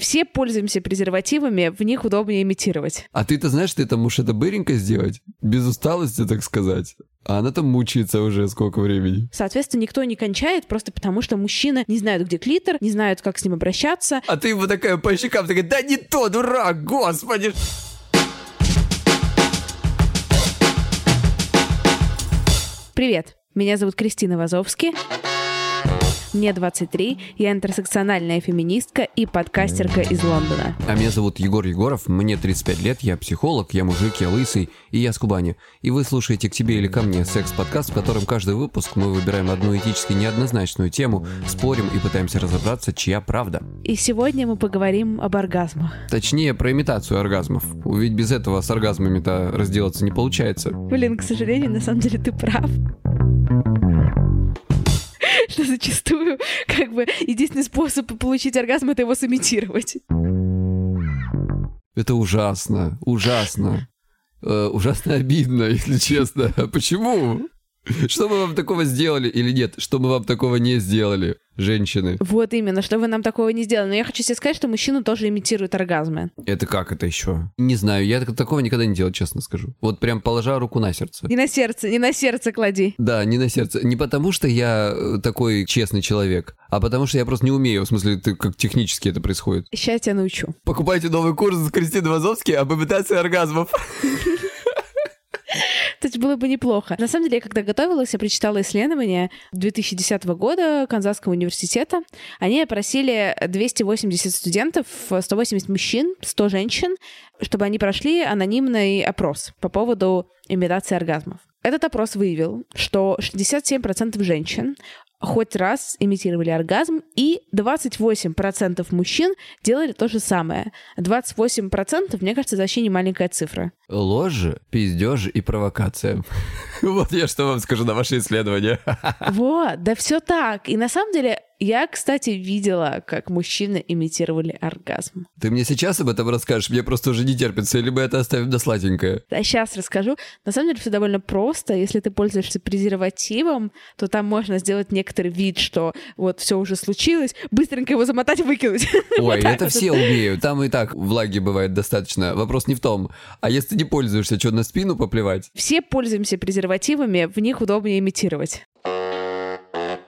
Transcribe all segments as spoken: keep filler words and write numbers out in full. Все пользуемся презервативами, в них удобнее имитировать. А ты-то знаешь, ты там можешь это быренько сделать, без усталости, так сказать. А она там мучается уже сколько времени. Соответственно, никто не кончает, просто потому что мужчины не знают, где клитор, не знают, как с ним обращаться. А ты вот такая по щекам, такая, да не то, дурак, господи! Привет, меня зовут Кристина Вазовски. Мне двадцать три, я интерсекциональная феминистка и подкастерка из Лондона. А меня зовут Егор Егоров, мне тридцать пять лет, я психолог, я мужик, я лысый и я с Кубани. И вы слушаете «К тебе или ко мне» секс-подкаст, в котором каждый выпуск мы выбираем одну этически неоднозначную тему, спорим и пытаемся разобраться, чья правда. И сегодня мы поговорим об оргазмах. Точнее, про имитацию оргазмов. Ведь без этого с оргазмами-то разделаться не получается. Блин, к сожалению, на самом деле ты прав. Что зачастую, как бы, единственный способ получить оргазм — это его сымитировать. Это ужасно, ужасно. Э, ужасно обидно, если честно. Почему? Что мы вам такого сделали или нет? Что мы вам такого не сделали, женщины? Вот именно, что вы нам такого не сделали. Но я хочу себе сказать, что мужчины тоже имитируют оргазмы. Это как это еще? Не знаю, я такого никогда не делал, честно скажу. Вот прям положа руку на сердце. Не на сердце, не на сердце клади. Да, не на сердце. Не потому, что я такой честный человек, а потому, что я просто не умею. В смысле, ты, как технически это происходит. Сейчас я научу. Покупайте новый курс с Кристиной Вазовски об имитации оргазмов. То есть было бы неплохо. На самом деле, я когда готовилась, я прочитала исследование две тысячи десятого года Канзасского университета. Они опросили двести восемьдесят студентов, сто восемьдесят мужчин, сто женщин, чтобы они прошли анонимный опрос по поводу имитации оргазмов. Этот опрос выявил, что шестьдесят семь процентов женщин хоть раз имитировали оргазм, и двадцать восемь процентов мужчин делали то же самое. двадцать восемь процентов, мне кажется, это вообще не маленькая цифра. Ложь, пиздеж и провокация. Вот я что вам скажу на ваши исследования. Вот, да все так. И на самом деле... Я, кстати, видела, как мужчины имитировали оргазм. Ты мне сейчас об этом расскажешь? Мне просто уже не терпится, или мы это оставим на сладенькое? А сейчас расскажу. На самом деле все довольно просто. Если ты пользуешься презервативом, то там можно сделать некоторый вид, что вот все уже случилось, быстренько его замотать и выкинуть. Ой, это все умеют. Там и так влаги бывает достаточно. Вопрос не в том. А если ты не пользуешься, что на спину поплевать? Все пользуемся презервативами, в них удобнее имитировать.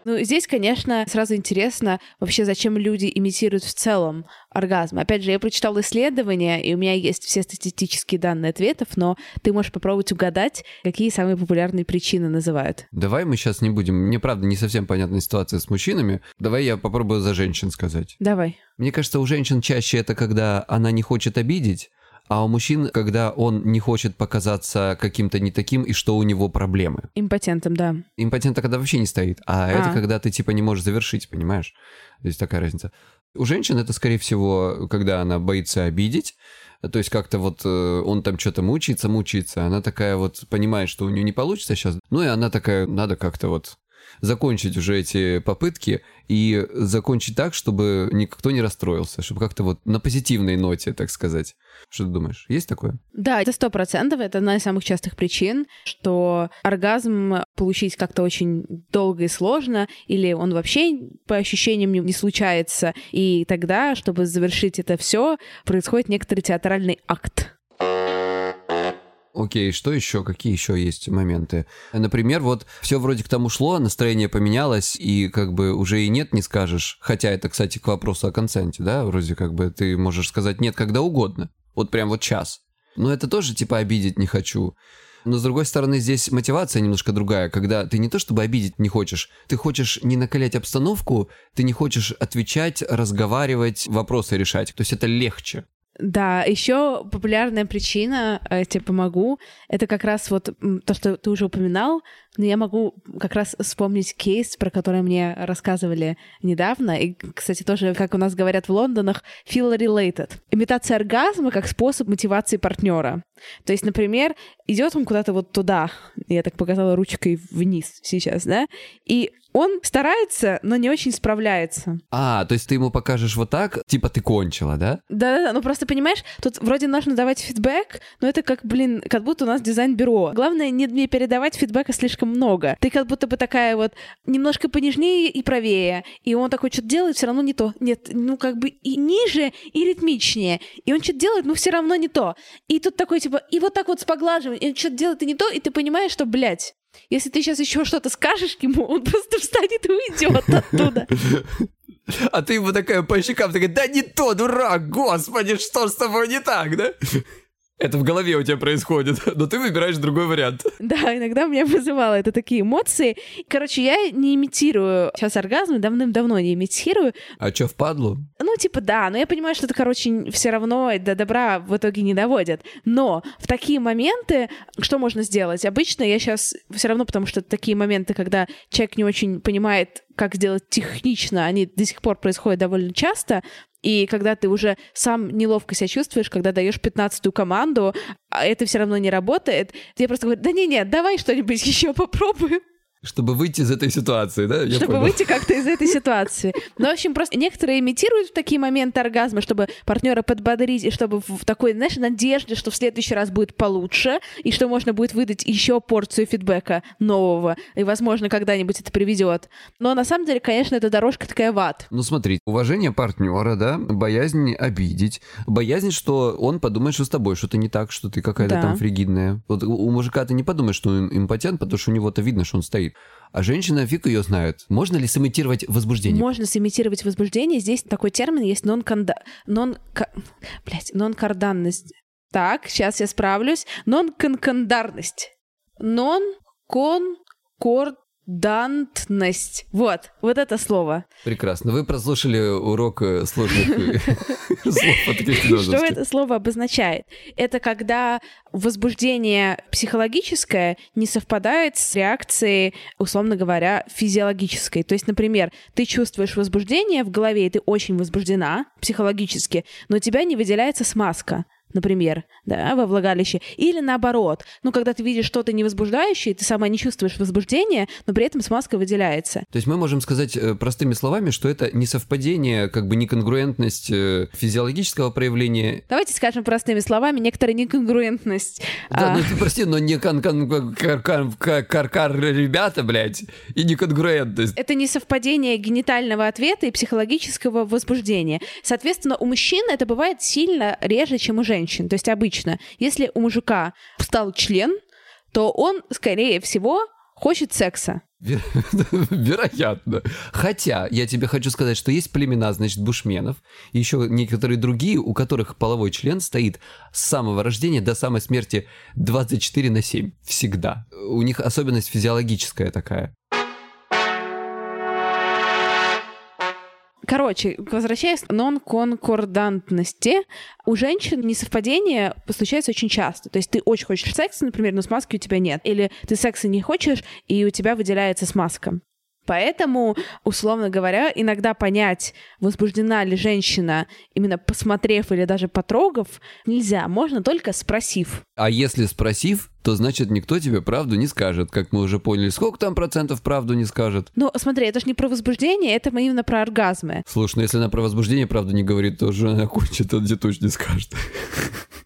Ну, здесь, конечно, сразу интересно вообще, зачем люди имитируют в целом оргазм. Опять же, я прочитала исследования, и у меня есть все статистические данные ответов, но ты можешь попробовать угадать, какие самые популярные причины называют. Давай мы сейчас не будем... Мне, правда, не совсем понятная ситуация с мужчинами. Давай я попробую за женщин сказать. Давай. Мне кажется, у женщин чаще это когда она не хочет обидеть, а у мужчин, когда он не хочет показаться каким-то не таким, и что у него проблемы. Импотентом, да. Импотента когда вообще не стоит, а, а это когда ты типа не можешь завершить, понимаешь? Здесь такая разница. У женщин это, скорее всего, когда она боится обидеть, то есть как-то вот он там что-то мучается, мучается, она такая вот понимает, что у нее не получится сейчас, ну и она такая, надо как-то вот закончить уже эти попытки и закончить так, чтобы никто не расстроился, чтобы как-то вот на позитивной ноте, так сказать. Что ты думаешь, есть такое? Да, это сто процентов, это одна из самых частых причин, что оргазм получить как-то очень долго и сложно, или он вообще по ощущениям не случается, и тогда, чтобы завершить это все, происходит некоторый театральный акт. Окей, что еще? Какие еще есть моменты? Например, вот все вроде к тому шло, настроение поменялось, и как бы уже и нет не скажешь. Хотя это, кстати, к вопросу о консенте, да? Вроде как бы ты можешь сказать нет когда угодно. Вот прям вот час. Но это тоже типа обидеть не хочу. Но с другой стороны, здесь мотивация немножко другая, когда ты не то чтобы обидеть не хочешь, ты хочешь не накалять обстановку, ты не хочешь отвечать, разговаривать, вопросы решать. То есть это легче. Да, еще популярная причина, я тебе помогу, это как раз вот то, что ты уже упоминал, но я могу как раз вспомнить кейс, про который мне рассказывали недавно, и, кстати, тоже, как у нас говорят в Лондонах, feel related. Имитация оргазма как способ мотивации партнера. То есть, например, идет он куда-то вот туда, я так показала ручкой вниз сейчас, да, и он старается, но не очень справляется. А, то есть ты ему покажешь вот так, типа ты кончила, да? Да-да-да, ну просто понимаешь, тут вроде нужно давать фидбэк, но это как, блин, как будто у нас дизайн-бюро. Главное, не, не передавать фидбэка слишком много. Ты как будто бы такая вот немножко понежнее и правее, и он такой что-то делает, все равно не то. Нет, ну как бы и ниже, и ритмичнее. И он что-то делает, но все равно не то. И тут такой типа, и вот так вот с поглаживанием, и он что-то делает и не то, и ты понимаешь, что, блядь, если ты сейчас еще что-то скажешь ему, он просто встанет и уйдет оттуда. А ты ему такая по щекам, такая, да не то, дурак, господи, что с тобой не так, да? Это в голове у тебя происходит, но ты выбираешь другой вариант. Да, иногда меня вызывало это такие эмоции. Короче, я не имитирую сейчас оргазмы, давным-давно не имитирую. А что, впадлу? Ну, типа, да, но я понимаю, что это, короче, все равно до добра в итоге не доводит. Но в такие моменты что можно сделать? Обычно я сейчас все равно, потому что такие моменты, когда человек не очень понимает, как сделать технично, они до сих пор происходят довольно часто. И когда ты уже сам неловко себя чувствуешь, когда даешь пятнадцатую команду, а это все равно не работает, я просто говорю, да не-не, давай что-нибудь еще попробуем. Чтобы выйти из этой ситуации, да? Я чтобы понял. Выйти как-то из этой ситуации. Ну, в общем, просто некоторые имитируют в такие моменты оргазма, чтобы партнера подбодрить, и чтобы в такой, знаешь, надежде, что в следующий раз будет получше, и что можно будет выдать еще порцию фидбэка нового, и, возможно, когда-нибудь это приведет. Но на самом деле, конечно, эта дорожка такая в ад. Ну, смотри, уважение партнера, да, боязнь обидеть, боязнь, что он подумает, что с тобой что-то не так, что ты какая-то да. там фригидная. Вот у мужика ты не подумаешь, что он импотент, потому что у него-то видно, что он стоит. А женщина, фиг ее знает. Можно ли сымитировать возбуждение? Можно сымитировать возбуждение. Здесь такой термин есть нон-конда... нон... Блядь, нон-карданность. Так, сейчас я справлюсь. Нон-конкордантность. Нон-конкордантность. Вот, вот это слово. Прекрасно. Вы прослушали урок сложных слов от Кристины Вазовски. Что это слово обозначает? Это когда... возбуждение психологическое не совпадает с реакцией, условно говоря, физиологической. То есть, например, ты чувствуешь возбуждение в голове, и ты очень возбуждена психологически, но у тебя не выделяется смазка, например, да, во влагалище. Или наоборот, ну, когда ты видишь что-то невозбуждающее, ты сама не чувствуешь возбуждения, но при этом смазка выделяется. То есть мы можем сказать простыми словами, что это несовпадение, как бы неконгруентность физиологического проявления. Давайте скажем простыми словами, некоторая неконгруентность. Да, а... ну, ты прости, но не кар-кар, ребята, блядь, и неконгруентность. Это несовпадение генитального ответа и психологического возбуждения. Соответственно, у мужчин это бывает сильно реже, чем у женщин. То есть обычно, если у мужика встал член, то он, скорее всего, хочет секса. Веро- вероятно. Хотя, я тебе хочу сказать, что есть племена, значит, бушменов, и еще некоторые другие, у которых половой член стоит с самого рождения до самой смерти двадцать четыре на семь. Всегда. У них особенность физиологическая такая. Короче, возвращаясь к нон-конкордантности, у женщин несовпадение случается очень часто. То есть ты очень хочешь секса, например, но смазки у тебя нет. Или ты секса не хочешь, и у тебя выделяется смазка. Поэтому, условно говоря, иногда понять, возбуждена ли женщина, именно посмотрев или даже потрогав, нельзя. Можно только спросив. А если спросив, то значит никто тебе правду не скажет. Как мы уже поняли, сколько там процентов правду не скажет? Ну, смотри, это же не про возбуждение, это именно про оргазмы. Слушай, ну если она про возбуждение правду не говорит, то уже она кончит, а где точно не скажет.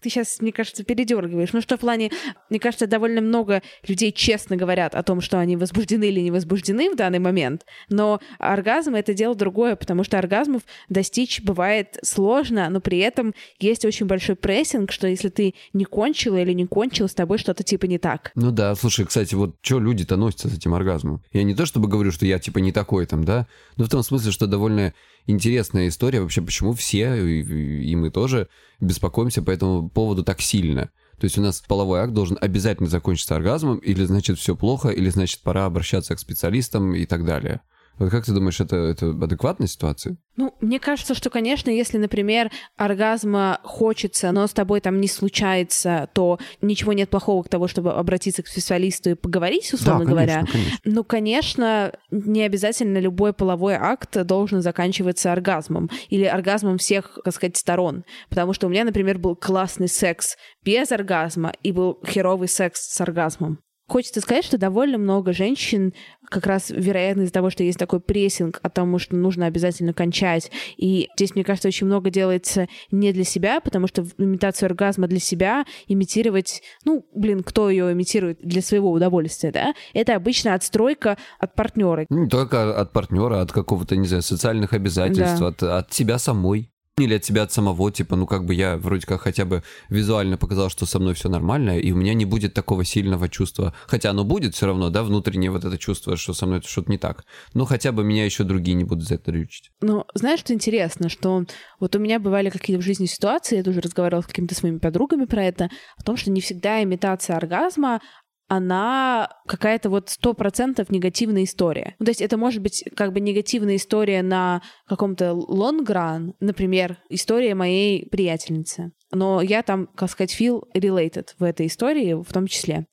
Ты сейчас, мне кажется, передергиваешь. Ну что, в плане, мне кажется, довольно много людей честно говорят о том, что они возбуждены или не возбуждены в данный момент, но оргазм — это дело другое, потому что оргазмов достичь бывает сложно, но при этом есть очень большой прессинг, что если ты не кончила или не кончил, с тобой что-то типа не так. Ну да, слушай, кстати, вот что люди-то носятся с этим оргазмом? Я не то чтобы говорю, что я типа не такой там, да, но в том смысле, что довольно интересная история вообще, почему все, и, и мы тоже, беспокоимся по этому поводу так сильно. То есть у нас половой акт должен обязательно закончиться оргазмом, или значит все плохо, или значит пора обращаться к специалистам и так далее. Вот как ты думаешь, это, это адекватная ситуация? Ну, мне кажется, что, конечно, если, например, оргазма хочется, но с тобой там не случается, то ничего нет плохого к тому, чтобы обратиться к специалисту и поговорить, условно да, конечно, говоря. Конечно. Ну, конечно, не обязательно любой половой акт должен заканчиваться оргазмом или оргазмом всех, так сказать, сторон. Потому что у меня, например, был классный секс без оргазма и был херовый секс с оргазмом. Хочется сказать, что довольно много женщин, как раз вероятность того, что есть такой прессинг о том, что нужно обязательно кончать. И здесь, мне кажется, очень много делается не для себя, потому что имитацию оргазма для себя имитировать, ну, блин, кто ее имитирует для своего удовольствия, да? Это обычно отстройка от партнера. Не только от партнера, от какого-то, не знаю, социальных обязательств, да. от, от себя самой. Или от себя, от самого, типа, ну как бы я вроде как хотя бы визуально показал, что со мной все нормально, и у меня не будет такого сильного чувства. Хотя оно будет все равно, да, внутреннее вот это чувство, что со мной что-то не так. Но хотя бы меня еще другие не будут за это рючить. Ну, знаешь, что интересно, что вот у меня бывали какие-то в жизни ситуации, я тоже разговаривала с какими-то своими подругами про это, о том, что не всегда имитация оргазма она какая-то вот сто процентов негативная история. Ну, то есть это может быть как бы негативная история на каком-то лонгран, например, история моей приятельницы. Но я там, как сказать, feel related в этой истории в том числе.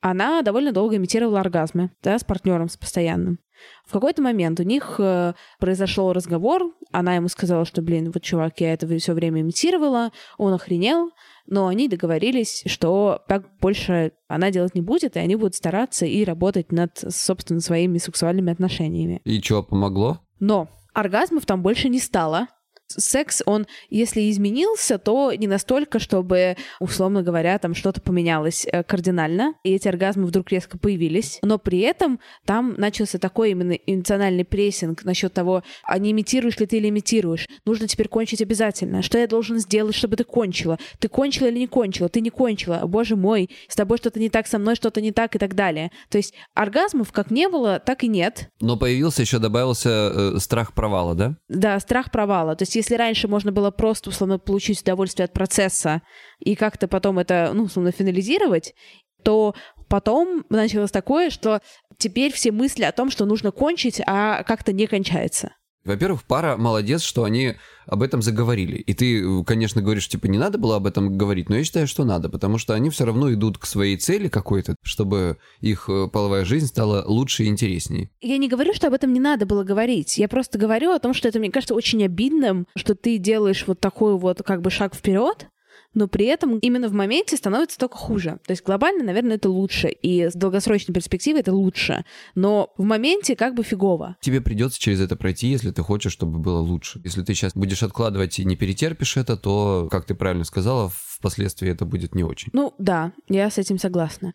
Она довольно долго имитировала оргазмы, да, с партнером, с постоянным. В какой-то момент у них э, произошел разговор, она ему сказала, что, блин, вот, чувак, я это все время имитировала, он охренел, но они договорились, что так больше она делать не будет, и они будут стараться и работать над, собственно, своими сексуальными отношениями. И что, помогло? Но оргазмов там больше не стало. Секс, он, если изменился, то не настолько, чтобы, условно говоря, там что-то поменялось кардинально, и эти оргазмы вдруг резко появились, но при этом там начался такой именно эмоциональный прессинг насчет того, а не имитируешь ли ты или имитируешь, нужно теперь кончить обязательно, что я должен сделать, чтобы ты кончила, ты кончила или не кончила, ты не кончила, боже мой, с тобой что-то не так, со мной что-то не так и так далее. То есть оргазмов как не было, так и нет. Но появился еще, добавился э, страх провала, да? Да, страх провала, то есть если раньше можно было просто, условно, получить удовольствие от процесса и как-то потом это, ну, условно, финализировать, то потом началось такое, что теперь все мысли о том, что нужно кончить, а как-то не кончается. Во-первых, пара молодец, что они об этом заговорили. И ты, конечно, говоришь, типа, не надо было об этом говорить, но я считаю, что надо, потому что они все равно идут к своей цели какой-то, чтобы их половая жизнь стала лучше и интереснее. Я не говорю, что об этом не надо было говорить. Я просто говорю о том, что это, мне кажется, очень обидным, что ты делаешь вот такой вот как бы шаг вперед, но при этом именно в моменте становится только хуже. То есть глобально, наверное, это лучше, и с долгосрочной перспективы это лучше, но в моменте как бы фигово. Тебе придется через это пройти, если ты хочешь, чтобы было лучше. Если ты сейчас будешь откладывать и не перетерпишь это, то, как ты правильно сказала, впоследствии это будет не очень. Ну да, я с этим согласна.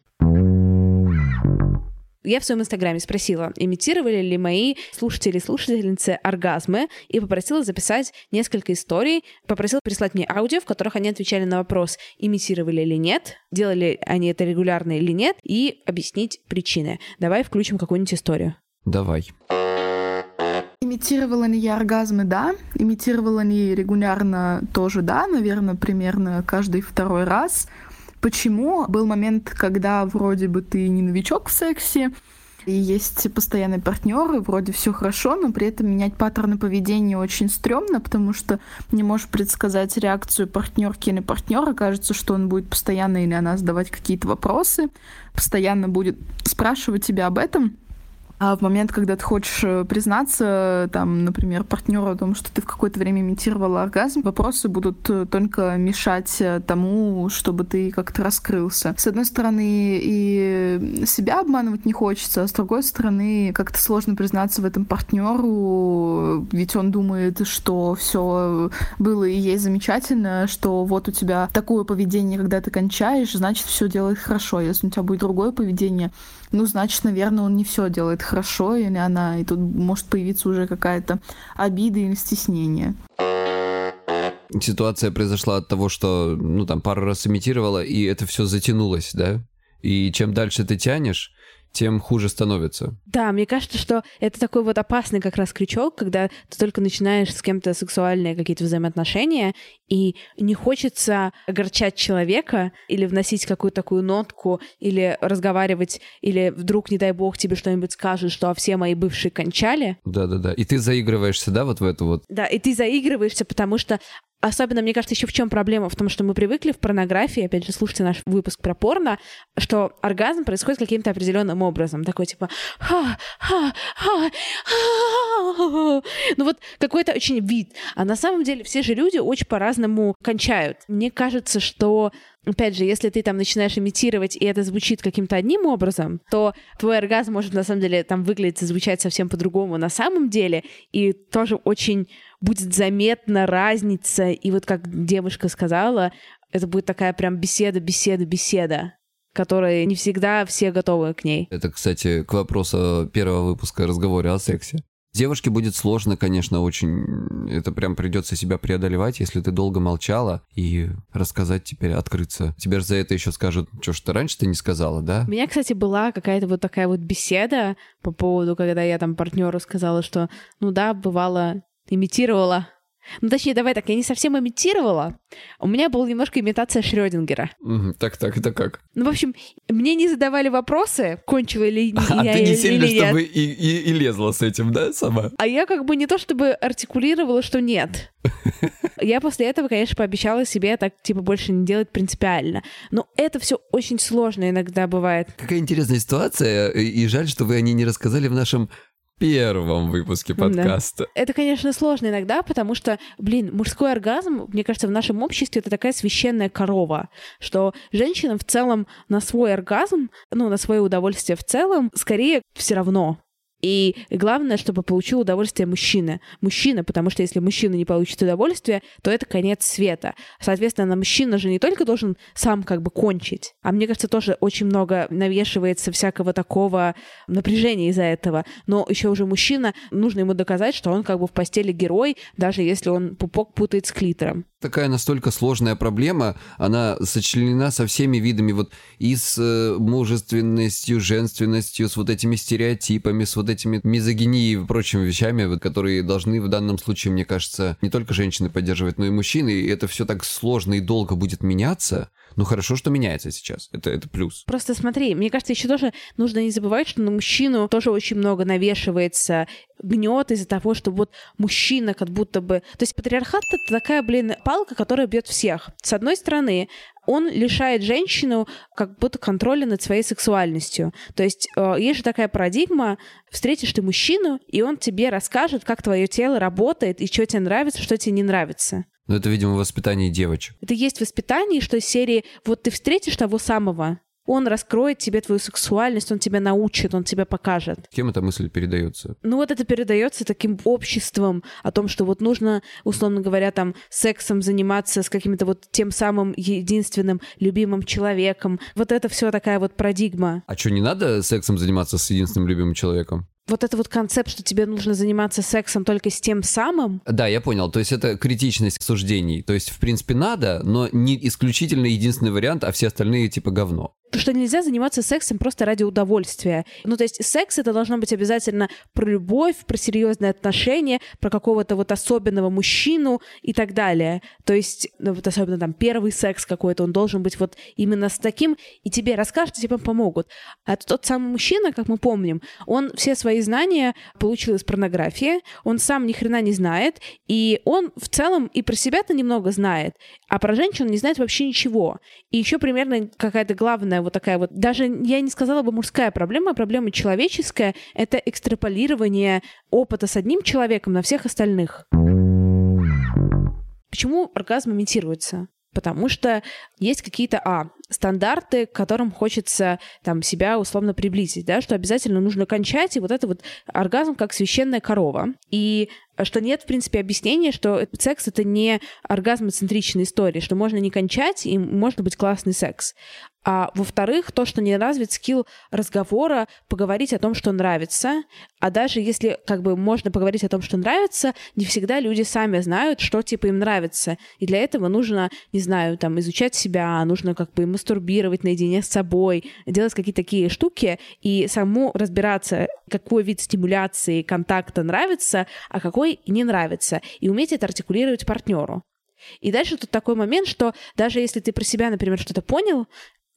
Я в своем инстаграме спросила, имитировали ли мои слушатели и слушательницы оргазмы, и попросила записать несколько историй, попросила прислать мне аудио, в которых они отвечали на вопрос, имитировали или нет, делали они это регулярно или нет, и объяснить причины. Давай включим какую-нибудь историю. Давай. Имитировала ли я оргазмы, да. Имитировала ли регулярно тоже, да, наверное, примерно каждый второй раз. Почему? Был момент, когда вроде бы ты не новичок в сексе, и есть постоянные партнеры, вроде все хорошо, но при этом менять паттерны поведения очень стрёмно, потому что не можешь предсказать реакцию партнерки или партнера. Кажется, что он будет постоянно или она задавать какие-то вопросы, постоянно будет спрашивать тебя об этом. А в момент, когда ты хочешь признаться, там, например, партнеру о том, что ты в какое-то время имитировала оргазм, вопросы будут только мешать тому, чтобы ты как-то раскрылся. С одной стороны, и себя обманывать не хочется, а с другой стороны, как-то сложно признаться в этом партнеру, ведь он думает, что все было и есть замечательно, что вот у тебя такое поведение, когда ты кончаешь, значит, все делает хорошо. Если у тебя будет другое поведение, ну, значит, наверное, он не все делает хорошо, или она, и тут может появиться уже какая-то обида или стеснение. Ситуация произошла от того, что, ну, там, пару раз имитировала, и это все затянулось, да? И чем дальше ты тянешь, тем хуже становится. Да, мне кажется, что это такой вот опасный как раз крючок, когда ты только начинаешь с кем-то сексуальные какие-то взаимоотношения, и не хочется огорчать человека или вносить какую-то такую нотку, или разговаривать, или вдруг, не дай бог, тебе что-нибудь скажут, что все мои бывшие кончали. Да-да-да, и ты заигрываешься, да, вот в это вот? Да, и ты заигрываешься, потому что особенно, мне кажется, еще в чем проблема? В том, что мы привыкли в порнографии, опять же, слушайте наш выпуск про порно, что оргазм происходит каким-то определенным образом. Такой типа ха-ха-ха-ха-ха-ха-ха. Ну вот какой-то очень вид. А на самом деле все же люди очень по-разному кончают. Мне кажется, что, опять же, если ты там начинаешь имитировать, и это звучит каким-то одним образом, то твой оргазм может на самом деле там выглядеть и звучать совсем по-другому на самом деле, и тоже очень будет заметна разница. И вот как девушка сказала, это будет такая прям беседа, беседа, беседа, которой не всегда все готовы к ней. Это, кстати, к вопросу первого выпуска разговора о сексе. Девушке будет сложно, конечно, очень. Это прям придется себя преодолевать, если ты долго молчала, и рассказать теперь, открыться. Тебе же за это еще скажут, что ж ты раньше-то не сказала, да? У меня, кстати, была какая-то вот такая вот беседа по поводу, когда я там партнеру сказала, что, ну да, бывало, имитировала. Ну, точнее, давай так, я не совсем имитировала. У меня была немножко имитация Шрёдингера. Mm-hmm. Так, так, это как? Ну, в общем, мне не задавали вопросы, кончила ли а, я или нет. А ты не сильно, чтобы и, и, и лезла с этим, да, сама? А я как бы не то чтобы артикулировала, что нет. Я после этого, конечно, пообещала себе так, типа, больше не делать принципиально. Но это все очень сложно иногда бывает. Какая интересная ситуация, и жаль, что вы о ней не рассказали в нашем первом выпуске подкаста. Да. Это, конечно, сложно иногда, потому что, блин, мужской оргазм, мне кажется, в нашем обществе это такая священная корова, что женщинам в целом на свой оргазм, ну, на свое удовольствие в целом, скорее все равно. И главное, чтобы получил удовольствие мужчина. Мужчина, потому что если мужчина не получит удовольствие, то это конец света. Соответственно, мужчина же не только должен сам как бы кончить, а мне кажется, тоже очень много навешивается всякого такого напряжения из-за этого. Но еще уже мужчина, нужно ему доказать, что он как бы в постели герой, даже если он пупок путает с клитором. Такая настолько сложная проблема, она сочленена со всеми видами, вот и с э, мужественностью, женственностью, с вот этими стереотипами, с вот этими мизогинией и прочими вещами, вот, которые должны в данном случае, мне кажется, не только женщины поддерживать, но и мужчины, и это все так сложно и долго будет меняться. Ну, хорошо, что меняется сейчас. Это, это плюс. Просто смотри, мне кажется, еще тоже нужно не забывать, что на мужчину тоже очень много навешивается гнет из-за того, что вот мужчина как будто бы... То есть патриархат — это такая, блин, палка, которая бьет всех. С одной стороны, он лишает женщину как будто контроля над своей сексуальностью. То есть э, есть же такая парадигма, встретишь ты мужчину, и он тебе расскажет, как твое тело работает, и что тебе нравится, что тебе не нравится. Но это, видимо, воспитание девочек. Это есть воспитание, что из серии «Вот ты встретишь того самого, он раскроет тебе твою сексуальность, он тебя научит, он тебя покажет». Кем эта мысль передается? Ну вот это передается таким обществом о том, что вот нужно, условно говоря, там сексом заниматься с каким-то вот тем самым единственным любимым человеком. Вот это все такая вот парадигма. А что, не надо сексом заниматься с единственным любимым человеком? Вот это вот концепт, что тебе нужно заниматься сексом только с тем самым? Да, я понял. То есть это критичность суждений. То есть, в принципе, надо, но не исключительно единственный вариант, а все остальные типа говно. Что нельзя заниматься сексом просто ради удовольствия. Ну, то есть секс — это должно быть обязательно про любовь, про серьезные отношения, про какого-то вот особенного мужчину и так далее. То есть, ну, вот особенно там первый секс какой-то, он должен быть вот именно с таким, и тебе расскажут, и тебе помогут. А тот самый мужчина, как мы помним, он все свои свои знания получил из порнографии, он сам ни хрена не знает, и он в целом и про себя-то немного знает, а про женщин он не знает вообще ничего. И еще примерно какая-то главная вот такая вот, даже я не сказала бы мужская проблема, а проблема человеческая — это экстраполирование опыта с одним человеком на всех остальных. Почему оргазм имитируется? Потому что есть какие-то, а, стандарты, к которым хочется там, себя условно приблизить, да, что обязательно нужно кончать, и вот это вот оргазм как священная корова. И что нет, в принципе, объяснения, что секс — это не оргазмоцентричная история, что можно не кончать, и может быть классный секс. А во-вторых, то, что не развит скилл разговора, поговорить о том, что нравится. А даже если как бы можно поговорить о том, что нравится, не всегда люди сами знают, что типа им нравится. И для этого нужно, не знаю, там, изучать себя, нужно как бы мастурбировать наедине с собой, делать какие-то такие штуки и саму разбираться, какой вид стимуляции, контакта нравится, а какой не нравится. И уметь это артикулировать партнеру. И дальше тут такой момент, что даже если ты про себя, например, что-то понял,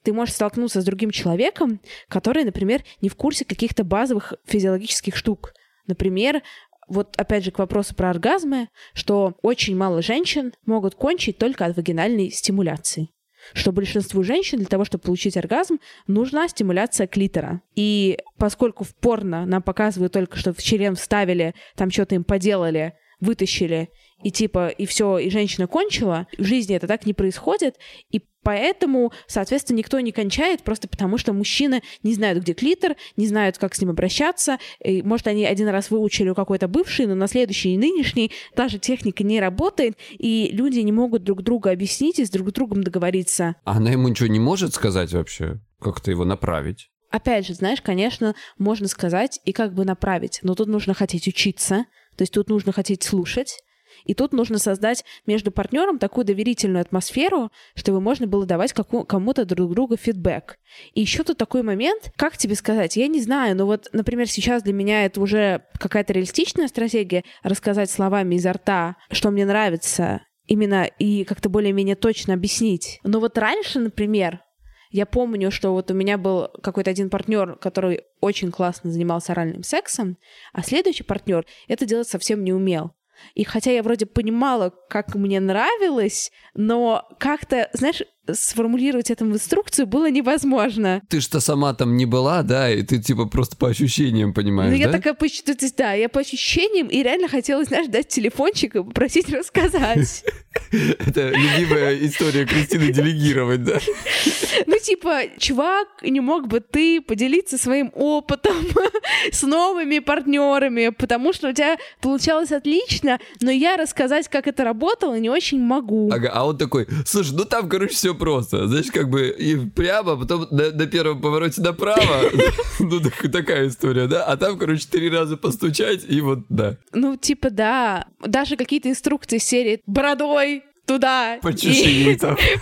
ты можешь столкнуться с другим человеком, который, например, не в курсе каких-то базовых физиологических штук. Например, вот опять же к вопросу про оргазмы, что очень мало женщин могут кончить только от вагинальной стимуляции. Что большинству женщин для того, чтобы получить оргазм, нужна стимуляция клитора. И поскольку в порно нам показывают только, что в член вставили, там что-то им поделали, вытащили, и типа, и все, и женщина кончила, в жизни это так не происходит, и поэтому, соответственно, никто не кончает, просто потому что мужчины не знают, где клитор, не знают, как с ним обращаться, и, может, они один раз выучили у какой-то бывшей, но на следующий и нынешний та же техника не работает, и люди не могут друг друга объяснить и с друг другом договориться. А она ему ничего не может сказать вообще? Как-то его направить? Опять же, знаешь, конечно, можно сказать и как бы направить, но тут нужно хотеть учиться, то есть тут нужно хотеть слушать, и тут нужно создать между партнером такую доверительную атмосферу, чтобы можно было давать каку- кому-то друг другу фидбэк. И еще тут такой момент, как тебе сказать, я не знаю, но вот, например, сейчас для меня это уже какая-то реалистичная стратегия рассказать словами изо рта, что мне нравится, именно и как-то более-менее точно объяснить. Но вот раньше, например, я помню, что вот у меня был какой-то один партнер, который очень классно занимался оральным сексом, а следующий партнер это делать совсем не умел. И хотя я вроде понимала, как мне нравилось, но как-то, знаешь, сформулировать эту инструкцию было невозможно. Ты что сама там не была, да, и ты типа просто по ощущениям понимаешь, ну, да? Ну я такая, да, я по ощущениям, и реально хотела, знаешь, дать телефончик и попросить рассказать. Это любимая история Кристины делегировать, да? Ну типа, чувак, не мог бы ты поделиться своим опытом с новыми партнерами, потому что у тебя получалось отлично, но я рассказать, как это работало, не очень могу. Ага, а он такой, слушай, ну там, короче, все просто, знаешь, как бы и прямо, потом на, на первом повороте направо, ну, такая история, да, а там, короче, три раза постучать, и вот, да. Ну, типа, да, даже какие-то инструкции серии «бородой туда», «почеши»,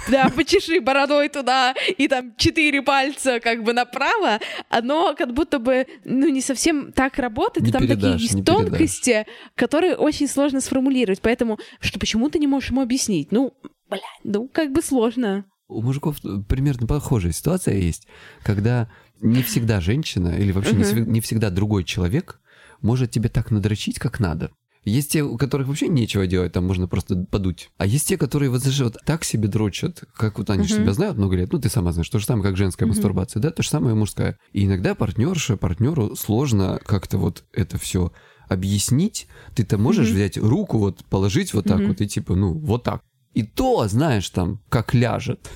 да, «почеши бородой туда», и там четыре пальца как бы направо, оно как будто бы, ну, не совсем так работает, там такие есть тонкости, которые очень сложно сформулировать, поэтому, что почему ты не можешь ему объяснить, ну, блядь, ну как бы сложно. У мужиков примерно похожая ситуация есть, когда не всегда женщина или вообще uh-huh. не, не всегда другой человек может тебе так надрочить, как надо. Есть те, у которых вообще нечего делать, там можно просто подуть. А есть те, которые вот, вот так себе дрочат, как вот они uh-huh. же себя знают много лет. Ну, ты сама знаешь, то же самое, как женская uh-huh. мастурбация, да, то же самое и мужская. И иногда партнерше, партнеру сложно как-то вот это все объяснить. Ты-то можешь uh-huh. взять руку, вот положить вот так uh-huh. вот и типа, ну, вот так. И то, знаешь, там, как ляжет.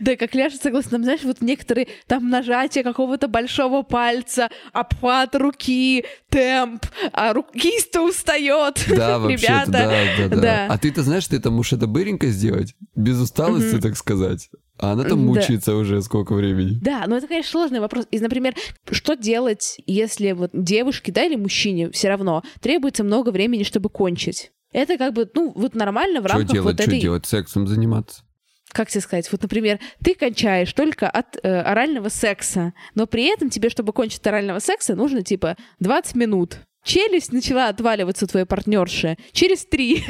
Да, как ляжет, согласно, знаешь, вот некоторые там нажатие какого-то большого пальца, обхват руки, темп, а рукист-то устает, да, ребята. Да, да, да. да. А ты-то знаешь, ты там уж это быренько сделать, без усталости, mm-hmm. так сказать. А она там мучается да. уже сколько времени. Да, но это, конечно, сложный вопрос. И, например, что делать, если вот девушке, да, или мужчине все равно требуется много времени, чтобы кончить? Это как бы, ну, вот нормально в рамках вот этой... Что делать? Сексом заниматься? Как тебе сказать? Вот, например, ты кончаешь только от э, орального секса, но при этом тебе, чтобы кончить от орального секса, нужно, типа, двадцать минут. Челюсть начала отваливаться у твоей партнерши через три.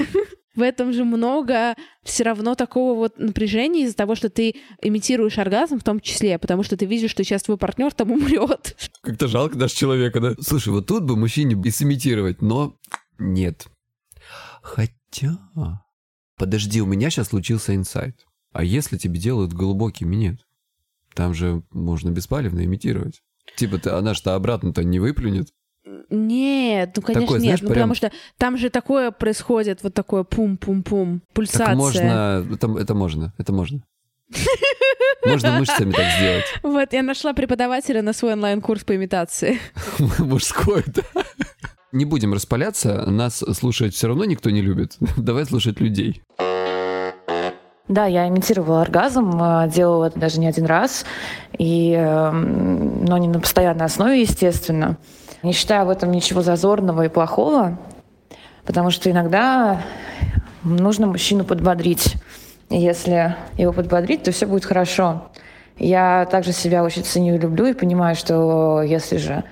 в этом же много все равно такого вот напряжения из-за того, что ты имитируешь оргазм в том числе, потому что ты видишь, что сейчас твой партнер там умрет. Как-то жалко даже человека, да? Слушай, вот тут бы мужчине и сымитировать, но нет. Хотя... Подожди, у меня сейчас случился инсайт. А если тебе делают глубокий минет? Там же можно беспалевно имитировать. Типа ты, она что обратно-то не выплюнет? Нет, ну конечно такое, знаешь, нет, ну прям... потому что там же такое происходит, вот такое пум-пум-пум, пульсация. Так можно, это, это можно, это можно. Можно мышцами так сделать. Вот, я нашла преподавателя на свой онлайн-курс по имитации. Мужской, да. Не будем распаляться, нас слушать все равно никто не любит. Давай слушать людей. Да, я имитировала оргазм, делала это даже не один раз, и, но не на постоянной основе, естественно. Не считаю в этом ничего зазорного и плохого, потому что иногда нужно мужчину подбодрить. И если его подбодрить, то все будет хорошо. Я также себя очень ценю и люблю, и понимаю, что если же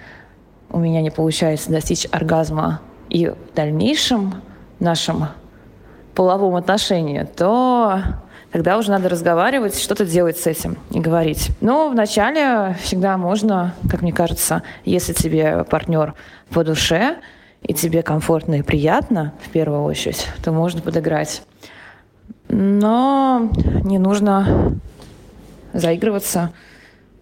у меня не получается достичь оргазма и в дальнейшем нашем половом отношении, то тогда уже надо разговаривать, что-то делать с этим и говорить. Но вначале всегда можно, как мне кажется, если тебе партнер по душе и тебе комфортно и приятно, в первую очередь, то можно подыграть. Но не нужно заигрываться,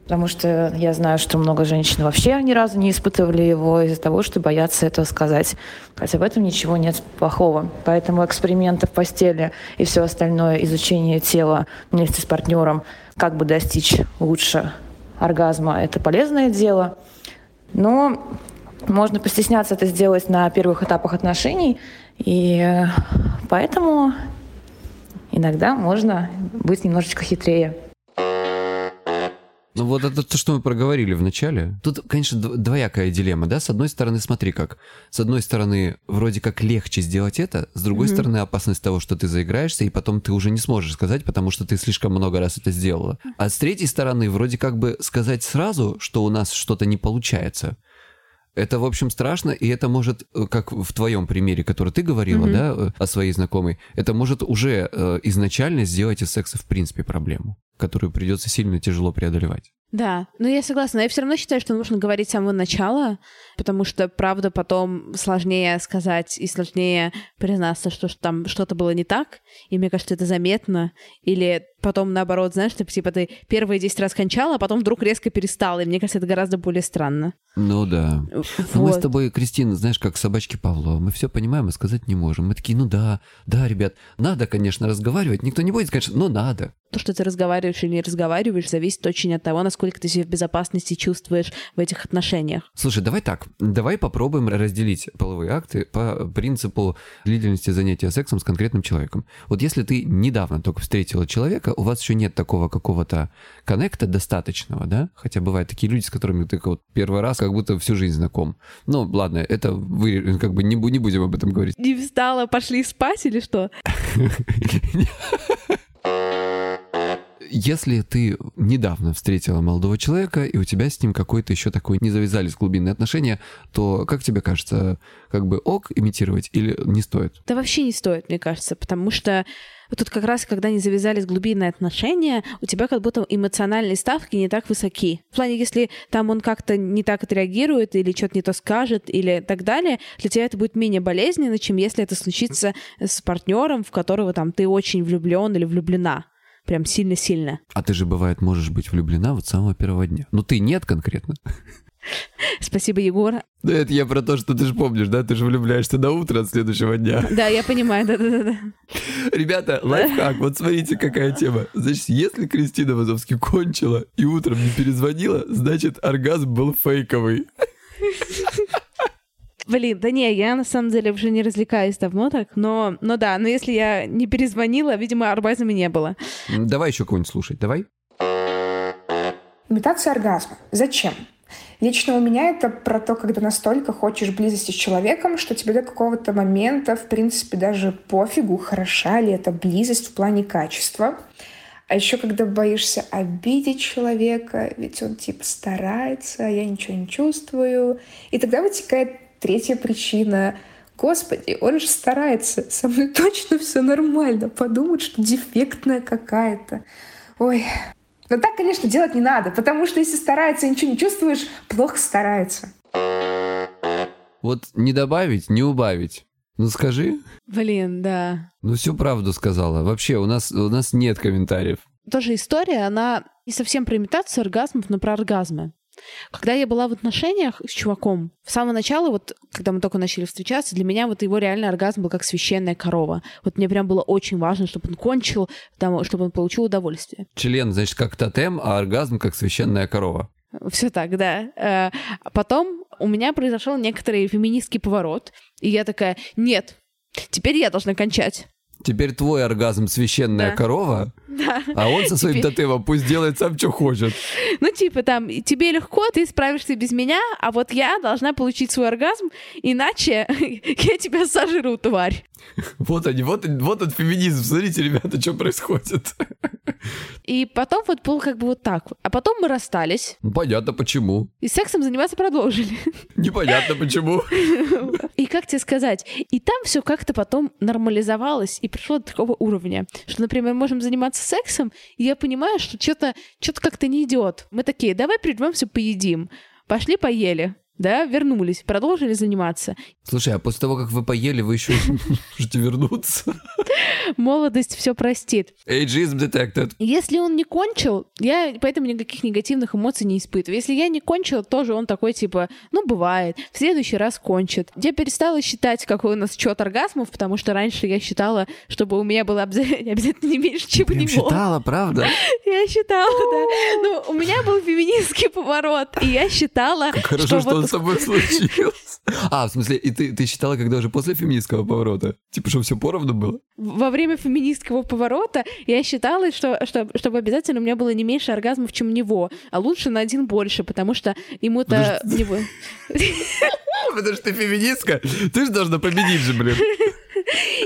потому что я знаю, что много женщин вообще ни разу не испытывали его из-за того, что боятся этого сказать. Хотя в этом ничего нет плохого. Поэтому эксперименты в постели и все остальное, изучение тела вместе с партнером, как бы достичь лучше оргазма, это полезное дело. Но можно постесняться это сделать на первых этапах отношений. И поэтому иногда можно быть немножечко хитрее. Ну вот это то, что мы проговорили в начале. Тут, конечно, двоякая дилемма, да? С одной стороны, смотри как. С одной стороны, вроде как легче сделать это, с другой mm-hmm. стороны, опасность того, что ты заиграешься, и потом ты уже не сможешь сказать, потому что ты слишком много раз это сделала. А с третьей стороны, вроде как бы сказать сразу, что у нас что-то не получается. Это, в общем, страшно, и это может, как в твоем примере, который ты говорила, mm-hmm. да, о своей знакомой, это может уже э, изначально сделать из секса в принципе проблему, которую придется сильно тяжело преодолевать. Да, но я согласна. Я все равно считаю, что нужно говорить с самого начала, потому что, правда, потом сложнее сказать и сложнее признаться, что там что-то было не так, и мне кажется, это заметно. Или потом, наоборот, знаешь, ты, типа ты первые десять раз кончала, а потом вдруг резко перестала, и мне кажется, это гораздо более странно. Ну да. Вот. Но мы с тобой, Кристина, знаешь, как собачки Павлова, мы все понимаем и сказать не можем. Мы такие, ну да, да, ребят, надо, конечно, разговаривать, никто не будет, конечно, но надо. То, что ты разговариваешь или не разговариваешь, зависит очень от того, насколько ты себя в безопасности чувствуешь в этих отношениях. Слушай, давай так, давай попробуем разделить половые акты по принципу длительности занятия сексом с конкретным человеком. Вот если ты недавно только встретила человека, у вас еще нет такого какого-то коннекта достаточного, да? Хотя бывают такие люди, с которыми ты вот первый раз как будто всю жизнь знаком. Ну, ладно, это вы как бы не, не будем об этом говорить. Не встала, пошли спать или что? Если ты недавно встретила молодого человека, и у тебя с ним какой-то еще такой не завязались глубинные отношения, то, как тебе кажется, как бы ок имитировать или не стоит? Да вообще не стоит, мне кажется, потому что тут как раз, когда не завязались глубинные отношения, у тебя как будто эмоциональные ставки не так высоки. В плане, если там он как-то не так отреагирует или что-то не то скажет или так далее, для тебя это будет менее болезненно, чем если это случится с партнером, в которого там ты очень влюблен или влюблена. Прям сильно-сильно. А ты же, бывает, можешь быть влюблена вот с самого первого дня. Ну ты нет конкретно. Спасибо, Егор. Да это я про то, что ты же помнишь, да? Ты же влюбляешься на утро от следующего дня. Да, я понимаю, да-да-да. Ребята, лайфхак, вот смотрите, какая тема. Значит, если Кристина Вазовски кончила и утром не перезвонила, значит, оргазм был фейковый. Блин, да не, я на самом деле уже не развлекаюсь давно так, но, но да, но если я не перезвонила, видимо, оргазма не было. Давай еще кого-нибудь слушать, давай. Имитация оргазма. Зачем? Лично у меня это про то, когда настолько хочешь близости с человеком, что тебе до какого-то момента, в принципе, даже пофигу, хороша ли эта близость в плане качества. А еще когда боишься обидеть человека, ведь он типа старается, я ничего не чувствую. И тогда вытекает третья причина — Господи, он же старается, со мной точно все нормально. Подумают, что дефектная какая-то. Ой. Но так, конечно, делать не надо, потому что если старается и ничего не чувствуешь, плохо старается. Вот не добавить, не убавить. Ну скажи. Блин, да. Ну всю правду сказала. Вообще у нас, у нас нет комментариев. Тоже история, она не совсем про имитацию оргазмов, но про оргазмы. Когда я была в отношениях с чуваком, с самого начала, вот, когда мы только начали встречаться, для меня вот его реальный оргазм был как священная корова. Вот мне прям было очень важно, чтобы он кончил, там, чтобы он получил удовольствие. Член, значит, как тотем, а оргазм как священная корова. Все так, да. А потом у меня произошел некоторый феминистский поворот, и я такая: нет, теперь я должна кончать. Теперь твой оргазм священная да. корова, да. а он со своим теперь... тотемом пусть делает сам, что хочет. Ну, типа там, тебе легко, ты справишься без меня, а вот я должна получить свой оргазм, иначе я тебя сожру, тварь. Вот они, вот, вот он феминизм. Смотрите, ребята, что происходит. И потом вот был как бы вот так. А потом мы расстались. Понятно, почему. И сексом заниматься продолжили. Непонятно, почему. И как тебе сказать? И там все как-то потом нормализовалось и пришло до такого уровня, что, например, можем заниматься сексом, и я понимаю, что что-то, что-то как-то не идет. Мы такие: давай придёмся, поедим. Пошли, поели. Да, вернулись, продолжили заниматься. Слушай, а после того, как вы поели, вы еще можете вернуться? Молодость все простит. Ageism detected. Если он не кончил, я поэтому никаких негативных эмоций не испытываю. Если я не кончила, тоже он такой типа: ну, бывает, в следующий раз кончит. Я перестала считать, какой у нас счет оргазмов, потому что раньше я считала, чтобы у меня было обязательно не меньше, чем у него. Я считала, правда? Я считала, да. Ну, у меня был феминистский поворот, и я считала, что... с тобой случилось? А, в смысле, и ты, ты считала, когда уже после феминистского поворота? Типа, что все поровну было? Во время феминистского поворота я считала, что, что, чтобы обязательно у меня было не меньше оргазмов, чем у него, а лучше на один больше, потому что ему-то... Потому что ты феминистка? Ты же должна победить же, блин.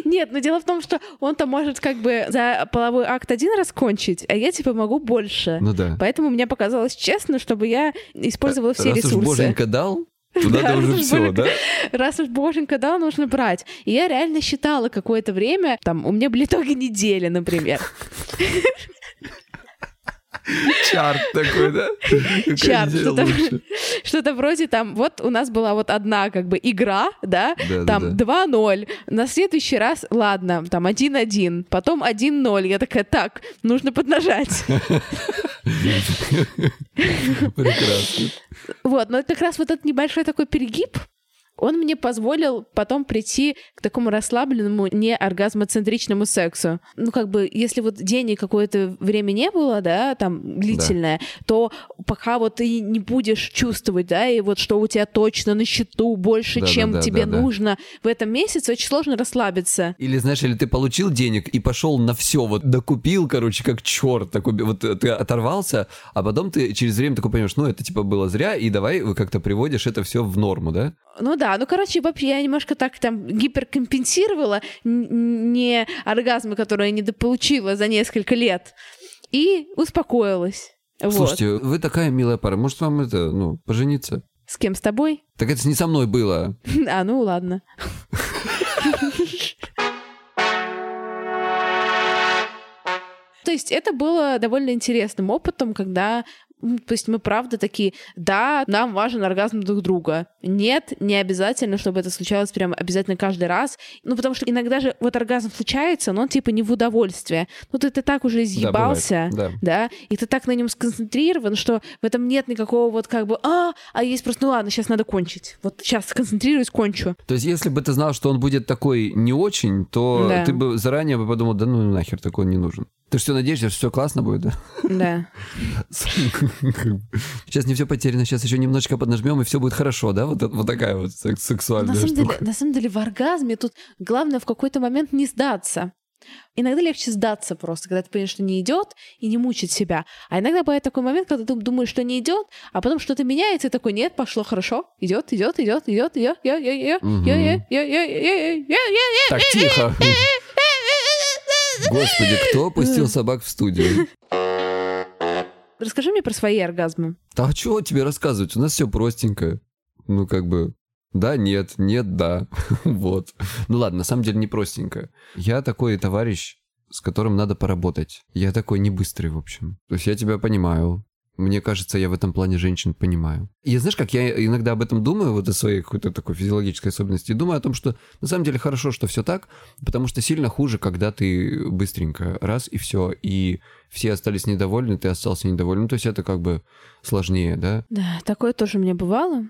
Нет, но дело в том, что он-то может как бы за половой акт один раз кончить, а я типа могу больше. Ну да. Поэтому мне показалось честно, чтобы я использовала а, все раз ресурсы. Раз уж Боженька дал, то надо уже все, да? Раз уж Боженька дал, нужно брать. И я реально считала какое-то время, там, у меня были итоги недели, например. Чарт такой, да? Чарт, что-то, что-то вроде там, вот у нас была вот одна как бы игра, да, да там да, да. два ноль, на следующий раз, ладно, там один один, потом один ноль, я такая: так, нужно поднажать. Прекрасно. Вот, но как раз вот этот небольшой такой перегиб, он мне позволил потом прийти к такому расслабленному, не оргазмоцентричному сексу. Ну, как бы, если вот денег какое-то время не было, да, там, длительное, да. то пока вот ты не будешь чувствовать, да, и вот что у тебя точно на счету больше, да, чем да, да, тебе да, нужно да. в этом месяце, очень сложно расслабиться. Или, знаешь, или ты получил денег и пошел на все, вот докупил, короче, как черт, такой, вот ты оторвался, а потом ты через время такой понимаешь: ну, это типа было зря, и давай как-то приводишь это все в норму, да? Ну, да. Да, ну, короче, вообще я немножко так там гиперкомпенсировала не оргазмы, которые я недополучила за несколько лет, и успокоилась. Слушайте, вот. Вы такая милая пара, может, вам это, ну, пожениться? С кем, с тобой? Так это не со мной было. А, ну, ладно. То есть это было довольно интересным опытом, когда... То есть мы правда такие: да, нам важен оргазм друг друга. Нет, не обязательно, чтобы это случалось прям обязательно каждый раз. Ну, потому что иногда же вот оргазм случается, но он типа не в удовольствие. Ну, ты, ты так уже изъебался, да, бывает, да. да, и ты так на нем сконцентрирован, что в этом нет никакого вот как бы «а», а есть просто: ну ладно, сейчас надо кончить. Вот сейчас сконцентрируюсь, кончу. То есть если бы ты знал, что он будет такой не очень, то да. ты бы заранее бы подумал: да ну нахер, такой он не нужен. Ты что, надеешься, что все классно будет, да? Да. Сейчас не все потеряно, сейчас еще немножечко поднажмем, и все будет хорошо, да? Вот, вот такая вот сексуальная на самом штука. Деле, на самом деле в оргазме тут главное в какой-то момент не сдаться. Иногда легче сдаться просто, когда ты понимаешь, что не идет, и не мучить себя. А иногда бывает такой момент, когда ты думаешь, что не идет, а потом что-то меняется, и такой: нет, пошло хорошо, идет, идет, идет, идет, идет, идет, идет, идет, идет, идет, идет. Так, тихо. Господи, кто пустил собак в студию? Расскажи мне про свои оргазмы. А чего тебе рассказывать? У нас все простенько. Ну, как бы, Да, нет, нет, да. Вот. Ну ладно, на самом деле не простенько. Я такой товарищ, с которым надо поработать. Я такой не быстрый, в общем. То есть я тебя понимаю. Мне кажется, я в этом плане женщин понимаю. И знаешь, как я иногда об этом думаю, вот о своей какой-то такой физиологической особенности, и думаю о том, что на самом деле хорошо, что все так, потому что сильно хуже, когда ты быстренько раз и все, и все остались недовольны, ты остался недоволен. То есть это как бы сложнее, да? Да, такое тоже мне бывало.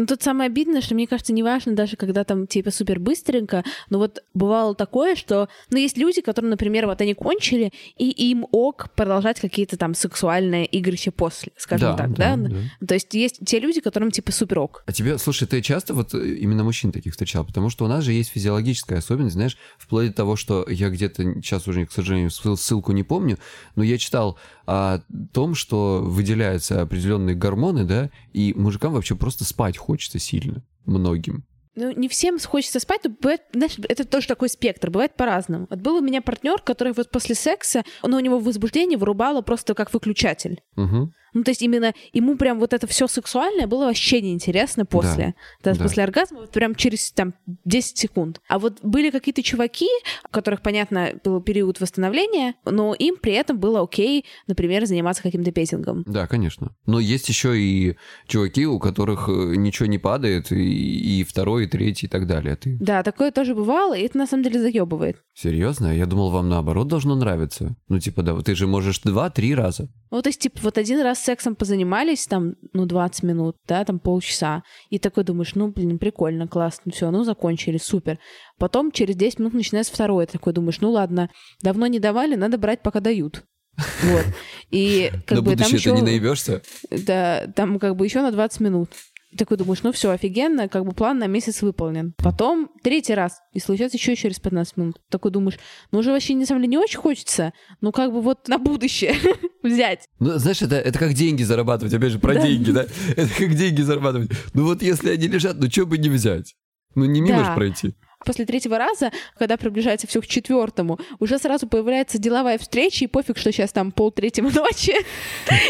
Ну, тут самое обидное, что, мне кажется, неважно даже, когда там типа супер быстренько, но вот бывало такое, что... Ну, есть люди, которые, например, вот они кончили, и им ок продолжать какие-то там сексуальные игрища после, скажем да, так, да, да? да? То есть есть те люди, которым типа супер ок. А тебе, слушай, ты часто вот именно мужчин таких встречал? Потому что у нас же есть физиологическая особенность, знаешь, вплоть до того, что я где-то, сейчас уже, к сожалению, ссылку не помню, но я читал о том, что выделяются определенные гормоны, да, и мужикам вообще просто спать хочется. Хочется сильно. Многим. Ну, не всем хочется спать, но бывает, знаешь, это тоже такой спектр, бывает по-разному. Вот был у меня партнер, который вот после секса, но у него возбуждение вырубало просто как выключатель. Угу. Ну, то есть именно ему прям вот это все сексуальное было вообще неинтересно после. Да. Даже да. После оргазма, вот прям через там десять секунд. А вот были какие-то чуваки, у которых, понятно, был период восстановления, но им при этом было окей, например, заниматься каким-то петингом. Да, конечно. Но есть еще и чуваки, у которых ничего не падает, и, и второй, и третий, и так далее. Ты... Да, такое тоже бывало, и это на самом деле заебывает. Серьезно? Я думал, вам наоборот должно нравиться. Ну, типа, да, ты же можешь два-три раза. Ну, то есть, типа, вот один раз сексом позанимались, там, ну, двадцать минут, да, там, полчаса, и такой думаешь, ну, блин, прикольно, классно, все, ну, закончили, супер. Потом через десять минут начинается второе, такой думаешь, ну, ладно, давно не давали, надо брать, пока дают. Вот. И, как бы, там еще... На будущее ты не наебешься? Да, там, как бы, еще на двадцать минут. И такой думаешь, ну, все, офигенно, как бы, план на месяц выполнен. Потом третий раз, и случается еще через пятнадцать минут. Такой думаешь, ну, уже вообще, на самом деле, не очень хочется, ну, как бы, вот на будущее... взять. Ну, знаешь, это, это как деньги зарабатывать, опять же, про да. деньги, да? Это как деньги зарабатывать. Ну вот если они лежат, ну что бы не взять? Ну не мимо да. ж пройти. После третьего раза, когда приближается все к четвертому, уже сразу появляется деловая встреча, и пофиг, что сейчас там полтретьего ночи,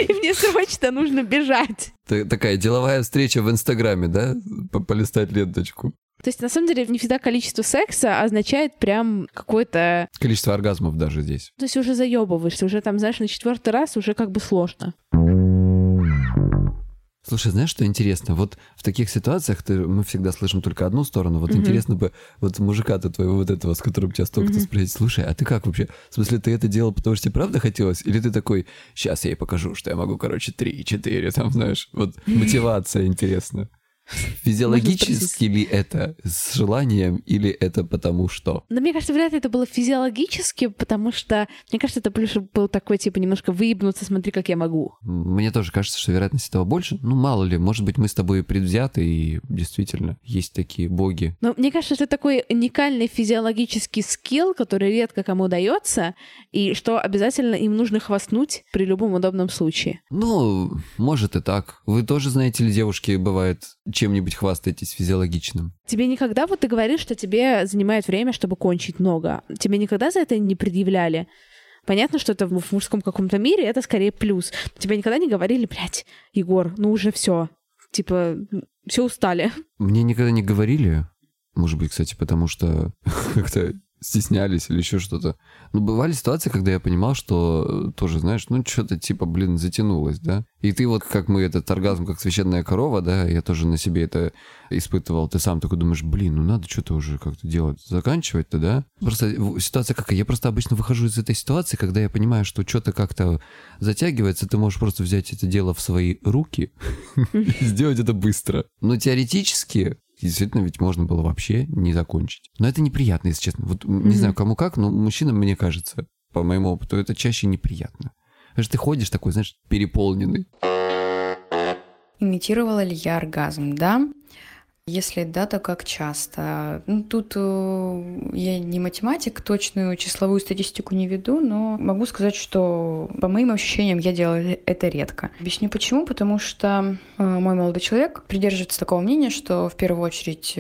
и мне срочно нужно бежать. Такая деловая встреча в Инстаграме, да? Полистать ленточку. То есть, на самом деле, не всегда количество секса означает прям какое-то... Количество оргазмов даже здесь. То есть уже заебываешься, уже там, знаешь, на четвертый раз уже как бы сложно. Слушай, знаешь, что интересно? Вот в таких ситуациях ты, мы всегда слышим только одну сторону. Вот mm-hmm. интересно бы вот мужика-то твоего вот этого, с которым тебя столько-то mm-hmm. спросить, слушай, а ты как вообще? В смысле, ты это делал, потому что тебе правда хотелось? Или ты такой, сейчас я ей покажу, что я могу, короче, три, четыре, там, знаешь, вот мотивация интересна. Физиологически ли это с желанием или это потому что? Но мне кажется, вряд ли это было физиологически, потому что, мне кажется, это плюс был такой, типа, немножко выебнуться, смотри, как я могу. Мне тоже кажется, что вероятность этого больше. Ну, мало ли, может быть, мы с тобой предвзяты, и действительно, есть такие боги. Но мне кажется, что это такой уникальный физиологический скилл, который редко кому дается, и что обязательно им нужно хвастнуть при любом удобном случае. Ну, может и так. Вы тоже, знаете ли, девушки, бывает... чем-нибудь хвастаетесь физиологичным. Тебе никогда, вот ты говоришь, что тебе занимает время, чтобы кончить много. Тебе никогда за это не предъявляли? Понятно, что это в мужском каком-то мире, это скорее плюс. Тебе никогда не говорили, блядь, Егор, ну уже все, типа, все устали. Мне никогда не говорили, может быть, кстати, потому что как-то стеснялись или еще что-то. Но бывали ситуации, когда я понимал, что тоже, знаешь, ну что-то типа, блин, затянулось, да? И ты вот, как мы, этот оргазм, как священная корова, да, я тоже на себе это испытывал. Ты сам такой думаешь, блин, ну надо что-то уже как-то делать, заканчивать-то, да? Просто ситуация какая? Я просто обычно выхожу из этой ситуации, когда я понимаю, что что-то как-то затягивается, ты можешь просто взять это дело в свои руки и сделать это быстро. Но теоретически... Действительно, ведь можно было вообще не закончить. Но это неприятно, если честно. Вот mm-hmm. не знаю, кому как, но мужчинам, мне кажется, по моему опыту, это чаще неприятно. Потому что ты ходишь такой, знаешь, переполненный. Имитировала ли я оргазм, да? Если да, то как часто? Ну, тут я не математик, точную числовую статистику не веду, но могу сказать, что по моим ощущениям я делала это редко. Объясню почему, потому что мой молодой человек придерживается такого мнения, что в первую очередь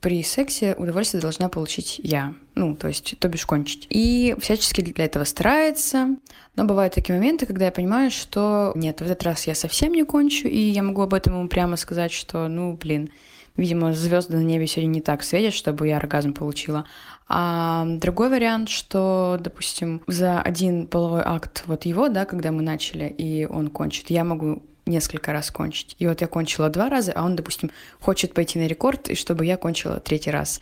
при сексе удовольствие должна получить я. Ну, то есть, то бишь кончить. И всячески для этого старается. Но бывают такие моменты, когда я понимаю, что нет, в этот раз я совсем не кончу, и я могу об этом ему прямо сказать, что, ну, блин, видимо, звезды на небе сегодня не так светят, чтобы я оргазм получила. А другой вариант, что, допустим, за один половой акт вот его, да, когда мы начали, и он кончит, я могу несколько раз кончить. И вот я кончила два раза, а он, допустим, хочет пойти на рекорд, и чтобы я кончила третий раз.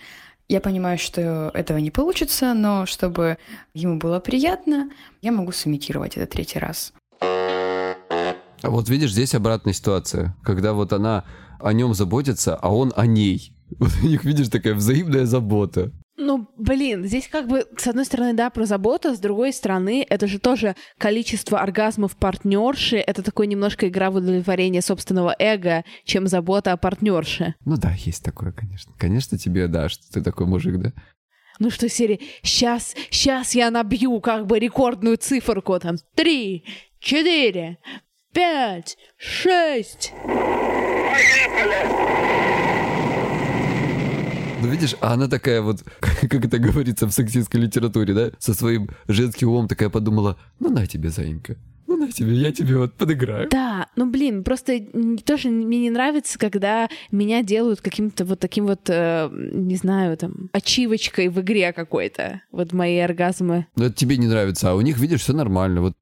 Я понимаю, что этого не получится, но чтобы ему было приятно, я могу сымитировать это третий раз. А вот видишь, здесь обратная ситуация, когда вот она о нем заботится, а он о ней. Вот у них, видишь, такая взаимная забота. Ну, блин, здесь как бы, с одной стороны, да, про заботу, с другой стороны, это же тоже количество оргазмов партнерши, это такое немножко игра в удовлетворение собственного эго, чем забота о партнерше. Ну да, есть такое, конечно. Конечно тебе, да, что ты такой мужик, да? Ну что, серии, сейчас, сейчас я набью как бы рекордную циферку, там, три, четыре, пять, шесть... Ну, видишь, а она такая вот, как это говорится в сексистской литературе, да, со своим женским умом такая подумала, ну, на тебе, заинька, ну, на тебе, я тебе вот подыграю. Да, ну, блин, просто тоже мне не нравится, когда меня делают каким-то вот таким вот, э, не знаю, там, ачивочкой в игре какой-то, вот мои оргазмы. Ну, это тебе не нравится, а у них, видишь, все нормально, вот.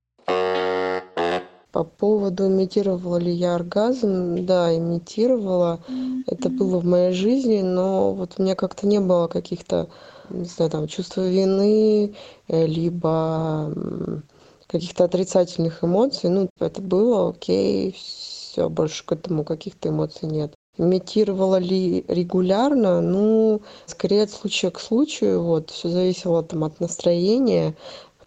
По поводу, имитировала ли я оргазм, да, имитировала, это было в моей жизни, но вот у меня как-то не было каких-то, не знаю, там, чувства вины, либо каких-то отрицательных эмоций, ну, это было окей, все, больше к этому каких-то эмоций нет. Имитировала ли регулярно? Ну, скорее от случая к случаю, вот, все зависело там от настроения,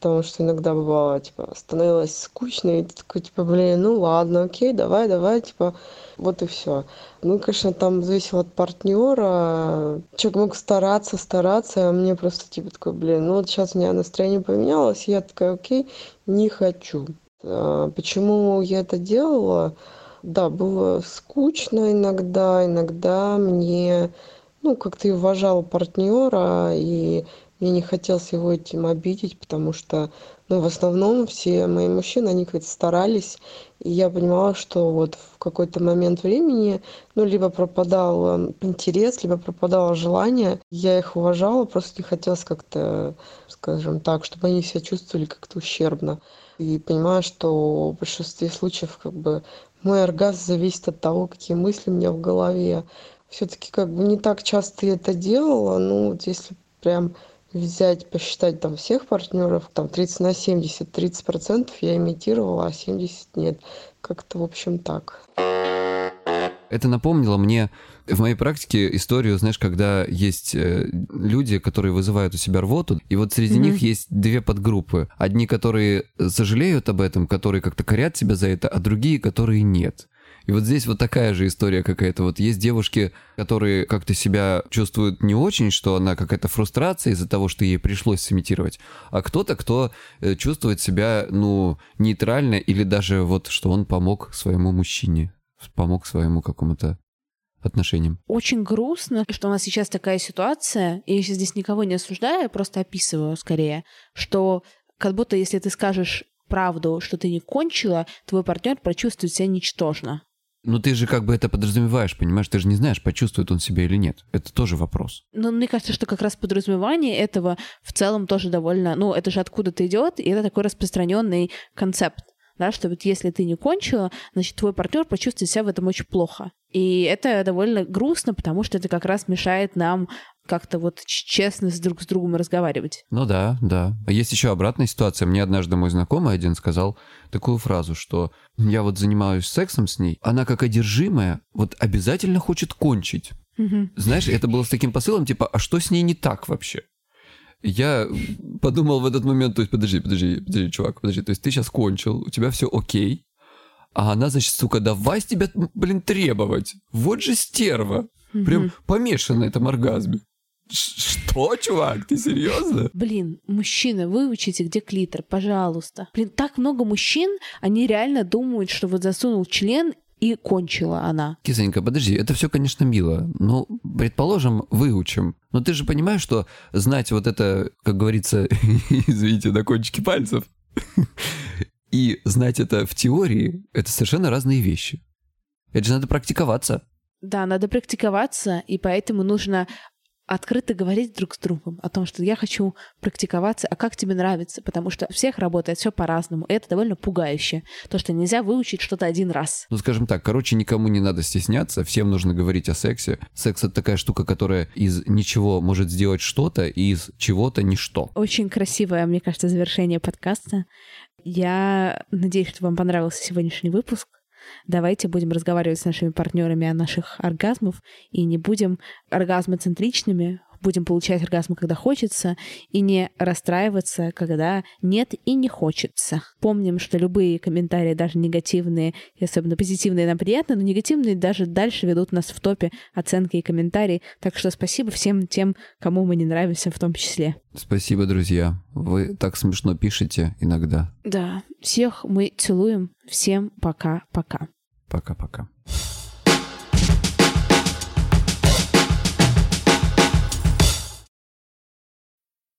потому что иногда бывало, типа, становилось скучно, и ты такой, типа, блин, ну ладно, окей, давай, давай, типа, вот и все. Ну, конечно, там зависело от партнера. Человек мог стараться, стараться, а мне просто, типа, такой, блин, ну вот сейчас у меня настроение поменялось, я такая, окей, не хочу. А почему я это делала? Да, было скучно иногда, иногда мне, ну, как-то и уважала партнера, и... Мне не хотелось его этим обидеть, потому что, ну, в основном все мои мужчины, они как-то старались, и я понимала, что вот в какой-то момент времени, ну, либо пропадал интерес, либо пропадало желание. Я их уважала, просто не хотелось как-то, скажем так, чтобы они себя чувствовали как-то ущербно. И понимаю, что в большинстве случаев, как бы, мой оргазм зависит от того, какие мысли у меня в голове. Все-таки, как бы, не так часто я это делала, ну, вот если прям... взять, посчитать там всех партнеров, там тридцать на семьдесят, тридцать процентов я имитировала, а семьдесят процентов нет. Как-то, в общем, так. Это напомнило мне в моей практике историю, знаешь, когда есть люди, которые вызывают у себя рвоту, и вот среди mm-hmm. них есть две подгруппы. Одни, которые сожалеют об этом, которые как-то корят себя за это, а другие, которые нет. И вот здесь вот такая же история какая-то. Вот есть девушки, которые как-то себя чувствуют не очень, что она какая-то фрустрация из-за того, что ей пришлось сымитировать, а кто-то, кто чувствует себя, ну, нейтрально, или даже вот, что он помог своему мужчине, помог своему какому-то отношениям. Очень грустно, что у нас сейчас такая ситуация, и я сейчас здесь никого не осуждаю, я просто описываю скорее, что как будто если ты скажешь правду, что ты не кончила, твой партнер прочувствует себя ничтожно. Ну ты же как бы это подразумеваешь, понимаешь? Ты же не знаешь, почувствует он себя или нет. Это тоже вопрос. Ну, мне кажется, что как раз подразумевание этого в целом тоже довольно... Ну, это же откуда-то идет, и это такой распространенный концепт, да, что вот если ты не кончила, значит, твой партнер почувствует себя в этом очень плохо. И это довольно грустно, потому что это как раз мешает нам как-то вот честно с друг с другом разговаривать. Ну да, да. А есть еще обратная ситуация. Мне однажды мой знакомый один сказал такую фразу, что я вот занимаюсь сексом с ней, она как одержимая, вот обязательно хочет кончить. Угу. Знаешь, это было с таким посылом, типа, а что с ней не так вообще? Я подумал в этот момент, то есть, подожди, подожди, подожди, чувак, подожди, то есть ты сейчас кончил, у тебя все окей, а она, значит, сука, давай с тебя, блин, требовать. Вот же стерва. Прям помешана на этом оргазме. Что, чувак, ты серьезно? Блин, мужчины, выучите, где клитор, пожалуйста. Блин, так много мужчин, они реально думают, что вот засунул член и кончила она. Кисонька, подожди, это все, конечно, мило. Ну, предположим, выучим. Но ты же понимаешь, что знать вот это, как говорится, извините, на кончике пальцев, и знать это в теории, это совершенно разные вещи. Это же надо практиковаться. Да, надо практиковаться, и поэтому нужно открыто говорить друг с другом о том, что я хочу практиковаться, а как тебе нравится, потому что у всех работает все по-разному, и это довольно пугающе, то, что нельзя выучить что-то один раз. Ну, скажем так, короче, никому не надо стесняться, всем нужно говорить о сексе. Секс — это такая штука, которая из ничего может сделать что-то, и из чего-то ничто. Очень красивое, мне кажется, завершение подкаста. Я надеюсь, что вам понравился сегодняшний выпуск. Давайте будем разговаривать с нашими партнерами о наших оргазмах и не будем оргазмоцентричными, будем получать оргазмы, когда хочется, и не расстраиваться, когда нет и не хочется. Помним, что любые комментарии, даже негативные, и особенно позитивные, нам приятны, но негативные даже дальше ведут нас в топе оценки и комментарии. Так что спасибо всем тем, кому мы не нравимся в том числе. Спасибо, друзья. Вы так смешно пишете иногда. Да. Всех мы целуем. Всем пока-пока. Пока-пока.